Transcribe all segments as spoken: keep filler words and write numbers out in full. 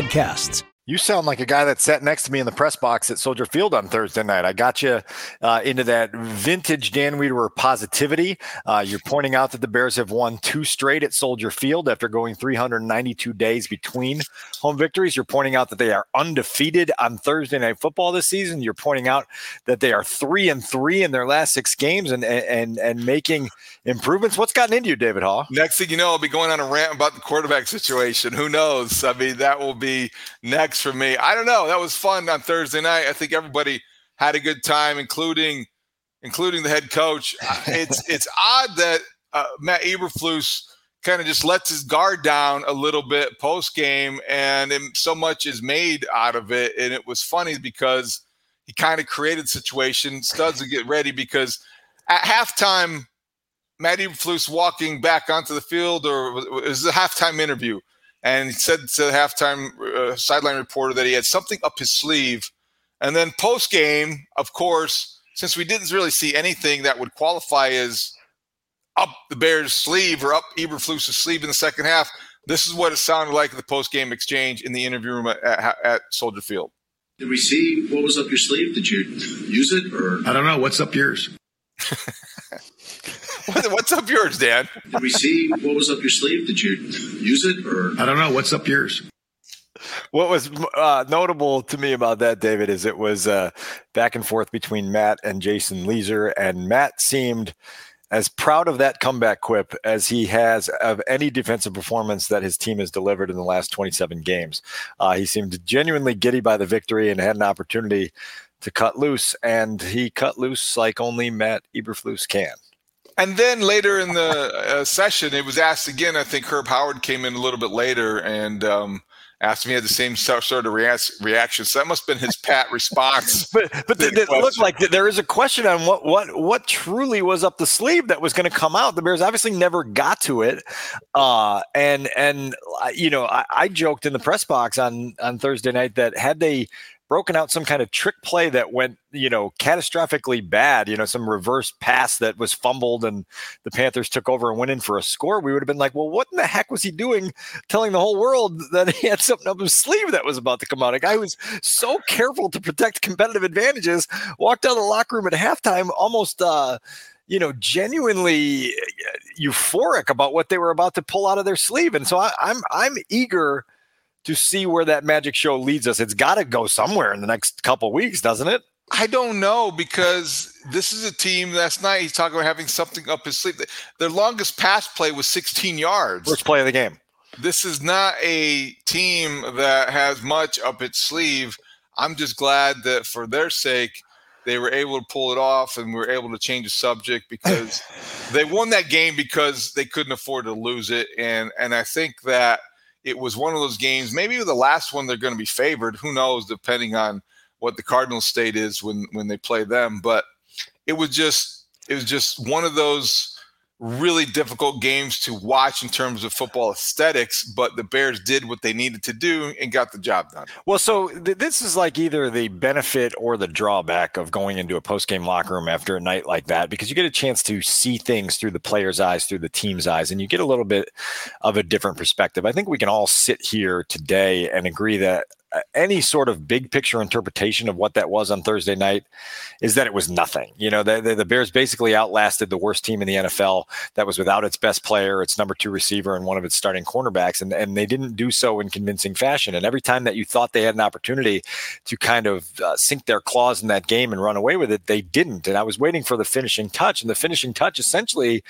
Podcasts. You sound like a guy that sat next to me in the press box at Soldier Field on Thursday night. I got you uh, into that vintage Dan Wiederer positivity. Uh, you're pointing out that the Bears have won two straight at Soldier Field after going three hundred ninety-two days between home victories. You're pointing out that they are undefeated on Thursday Night Football this season. You're pointing out that they are three and three in their last six games and and and making improvements. What's gotten into you, David Haugh? Next thing you know, I'll be going on a rant about the quarterback situation. Who knows? I mean, that will be next for me. I don't know. That was fun on Thursday night. I think everybody had a good time, including including the head coach. It's it's odd that uh, Matt Eberflus kind of just lets his guard down a little bit post-game, and him, so much is made out of it. And it was funny because he kind of created situations. Studs would get ready because at halftime, Matt Eberflus walking back onto the field, or it was a halftime interview. And he said to the halftime uh, sideline reporter that he had something up his sleeve. And then post-game, of course, since we didn't really see anything that would qualify as up the Bears' sleeve or up Eberflus's sleeve in the second half, this is what it sounded like in the post-game exchange in the interview room at, at, at Soldier Field. Did we see what was up your sleeve? Did you use it? Or I don't know. What's up yours? What's up yours, Dan? Did we see what was up your sleeve? Did you use it? Or I don't know. What's up yours? What was uh, notable to me about that, David, is it was uh, back and forth between Matt and Jason Leiser, and Matt seemed as proud of that comeback quip as he has of any defensive performance that his team has delivered in the last twenty-seven games. Uh, he seemed genuinely giddy by the victory and had an opportunity to cut loose, and he cut loose like only Matt Eberflus can. And then later in the uh, session, it was asked again. I think Herb Howard came in a little bit later and um, asked me, had the same sort of rea- reaction. So that must have been his pat response. but but th- th- it looked like th- there is a question on what, what, what truly was up the sleeve that was going to come out. The Bears obviously never got to it. Uh, and, and you know, I, I joked in the press box on, on Thursday night that had they – broken out some kind of trick play that went, you know, catastrophically bad, you know, some reverse pass that was fumbled and the Panthers took over and went in for a score, we would have been like, well, what in the heck was he doing telling the whole world that he had something up his sleeve that was about to come out? A guy who's so careful to protect competitive advantages walked out of the locker room at halftime almost, uh, you know, genuinely euphoric about what they were about to pull out of their sleeve. And so I, I'm I'm eager to see where that magic show leads us. It's got to go somewhere in the next couple of weeks, doesn't it? I don't know, because this is a team last night he's talking about having something up his sleeve. Their longest pass play was sixteen yards. First play of the game. This is not a team that has much up its sleeve. I'm just glad that for their sake, they were able to pull it off and were able to change the subject, because they won that game because they couldn't afford to lose it. And, and I think that it was one of those games, maybe the last one they're going to be favored. Who knows, depending on what the Cardinals state is when, when they play them. But it was just it was just one of those really difficult games to watch in terms of football aesthetics, but the Bears did what they needed to do and got the job done. Well, so th- this is like either the benefit or the drawback of going into a post-game locker room after a night like that, because you get a chance to see things through the players' eyes, through the team's eyes, and you get a little bit of a different perspective. I think we can all sit here today and agree that any sort of big picture interpretation of what that was on Thursday night is that it was nothing. You know, the, the, the Bears basically outlasted the worst team in the N F L that was without its best player, its number two receiver, and one of its starting cornerbacks. And, and they didn't do so in convincing fashion. And every time that you thought they had an opportunity to kind of uh, sink their claws in that game and run away with it, they didn't. And I was waiting for the finishing touch. And the finishing touch, essentially,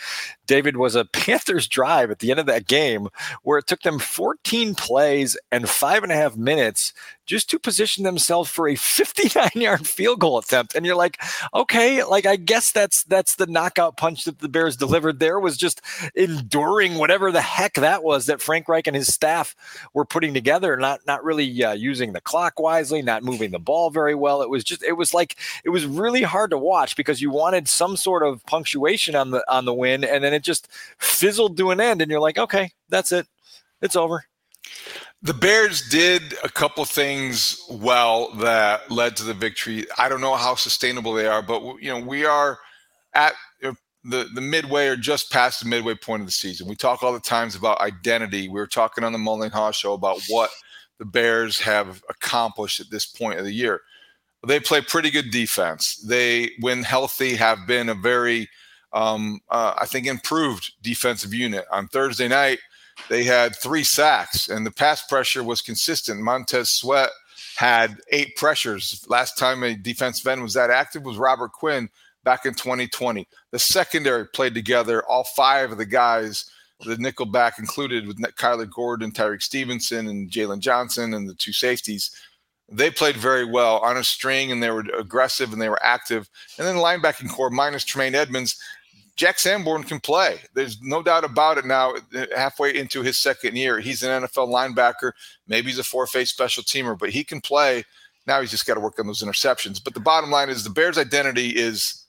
David, was a Panthers drive at the end of that game where it took them fourteen plays and five and a half minutes Bears just to position themselves for a fifty-nine yard field goal attempt. And you're like, okay, like, I guess that's, that's the knockout punch that the Bears delivered there, was just enduring whatever the heck that was that Frank Reich and his staff were putting together, not, not really uh, using the clock wisely, not moving the ball very well. It was just, it was like, it was really hard to watch because you wanted some sort of punctuation on the, on the win. And then it just fizzled to an end. And you're like, okay, that's it. It's over. The Bears did a couple things well that led to the victory. I don't know how sustainable they are, but you know, we are at the, the midway or just past the midway point of the season. We talk all the times about identity. We were talking on the Mullen Haugh show about what the Bears have accomplished at this point of the year. They play pretty good defense. They, when healthy, have been a very, um, uh, I think, improved defensive unit. On Thursday night, they had three sacks, and the pass pressure was consistent. Montez Sweat had eight pressures. Last time a defensive end was that active was Robert Quinn back in twenty twenty. The secondary played together. All five of the guys, the nickelback included, with Kyler Gordon, Tyreek Stevenson, and Jalen Johnson, and the two safeties, they played very well on a string, and they were aggressive, and they were active. And then the linebacking core, minus Tremaine Edmonds, Jack Sanborn can play. There's no doubt about it now, halfway into his second year. He's an N F L linebacker. Maybe he's a four-phase special teamer, but he can play. Now he's just got to work on those interceptions. But the bottom line is the Bears' identity is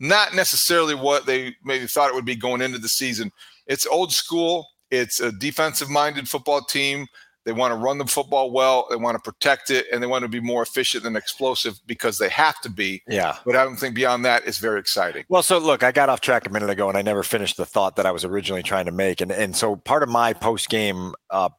not necessarily what they maybe thought it would be going into the season. It's old school. It's a defensive-minded football team. They want to run the football well. They want to protect it, and they want to be more efficient and explosive because they have to be. Yeah. But I don't think beyond that it's very exciting. Well, so look, I got off track a minute ago, and I never finished the thought that I was originally trying to make. And and so part of my post-game uh, –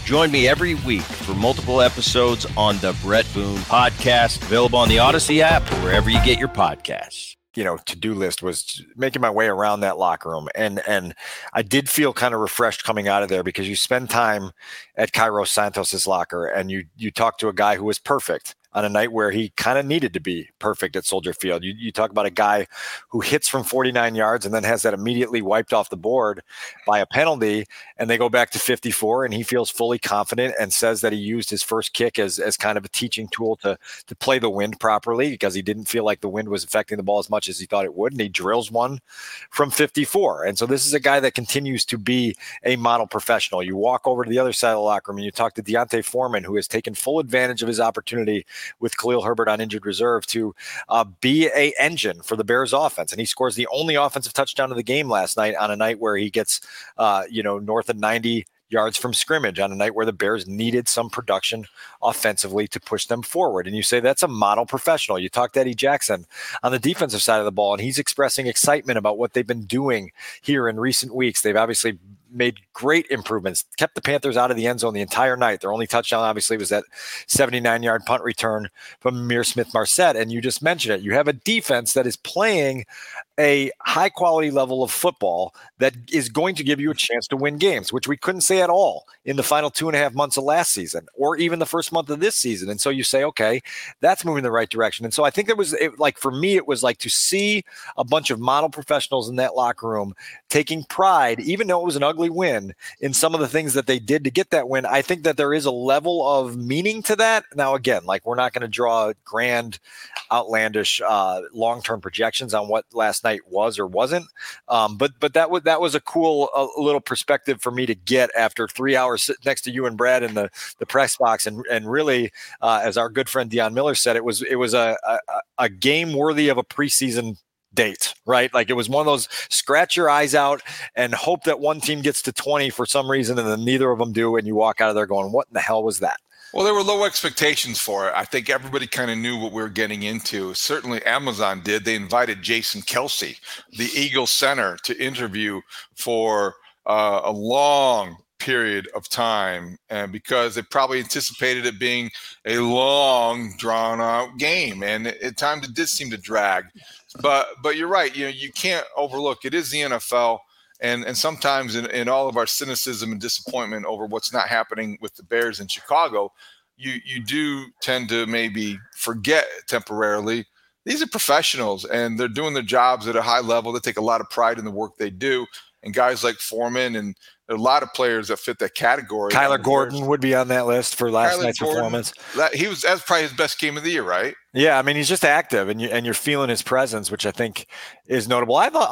Join me every week for multiple episodes on the Brett Boone Podcast, available on the Odyssey app or wherever you get your podcasts. You know, to-do list was making my way around that locker room. And and I did feel kind of refreshed coming out of there, because you spend time at Cairo Santos's locker and you you talk to a guy who was perfect on a night where he kind of needed to be perfect at Soldier Field. You you talk about a guy who hits from forty-nine yards and then has that immediately wiped off the board by a penalty, and they go back to fifty-four, and he feels fully confident and says that he used his first kick as, as kind of a teaching tool to, to play the wind properly, because he didn't feel like the wind was affecting the ball as much as he thought it would, and he drills one from fifty-four. And so this is a guy that continues to be a model professional. You walk over to the other side of the locker room and you talk to Deontay Foreman, who has taken full advantage of his opportunity with Khalil Herbert on injured reserve to uh, be a engine for the Bears offense. And he scores the only offensive touchdown of the game last night on a night where he gets, uh, you know, north of ninety yards from scrimmage, on a night where the Bears needed some production offensively to push them forward. And you say that's a model professional. You talk to Eddie Jackson on the defensive side of the ball, and he's expressing excitement about what they've been doing here in recent weeks. They've obviously made great improvements, kept the Panthers out of the end zone the entire night. Their only touchdown, obviously, was that seventy-nine yard punt return from Ihmir Smith-Marsette. And you just mentioned it. You have a defense that is playing a high-quality level of football that is going to give you a chance to win games, which we couldn't say at all in the final two and a half months of last season, or even the first month of this season. And so you say, okay, that's moving in the right direction. And so I think it was it, like, for me, it was like to see a bunch of model professionals in that locker room taking pride, even though it was an ugly win, in some of the things that they did to get that win. I think that there is a level of meaning to that. Now, again, like, we're not going to draw grand, outlandish uh, long-term projections on what last night was or wasn't. Um, but but that was that was a cool uh, little perspective for me to get after three hours sitting next to you and Brad in the, the press box. And and really, uh, as our good friend Deion Miller said, it was it was a a, a game worthy of a preseason date, right? Like, it was one of those scratch your eyes out and hope that one team gets to twenty for some reason, and then neither of them do, and you walk out of there going, what in the hell was that? Well, there were low expectations for it. I think everybody kind of knew what we were getting into. Certainly Amazon did. They invited Jason Kelsey, the Eagles center, to interview for uh, a long period of time, and because they probably anticipated it being a long, drawn-out game, and at times it did seem to drag. But but you're right. You know, you can't overlook. It is the N F L. And and sometimes in, in all of our cynicism and disappointment over what's not happening with the Bears in Chicago, you you do tend to maybe forget temporarily. These are professionals, and they're doing their jobs at a high level. They take a lot of pride in the work they do. And guys like Foreman, and there are a lot of players that fit that category. Kyler Gordon Bears. Would be on that list for last Kyler night's Gordon, performance. That, he was that's probably his best game of the year, right? Yeah, I mean, he's just active, and you and you're feeling his presence, which I think is notable. I thought.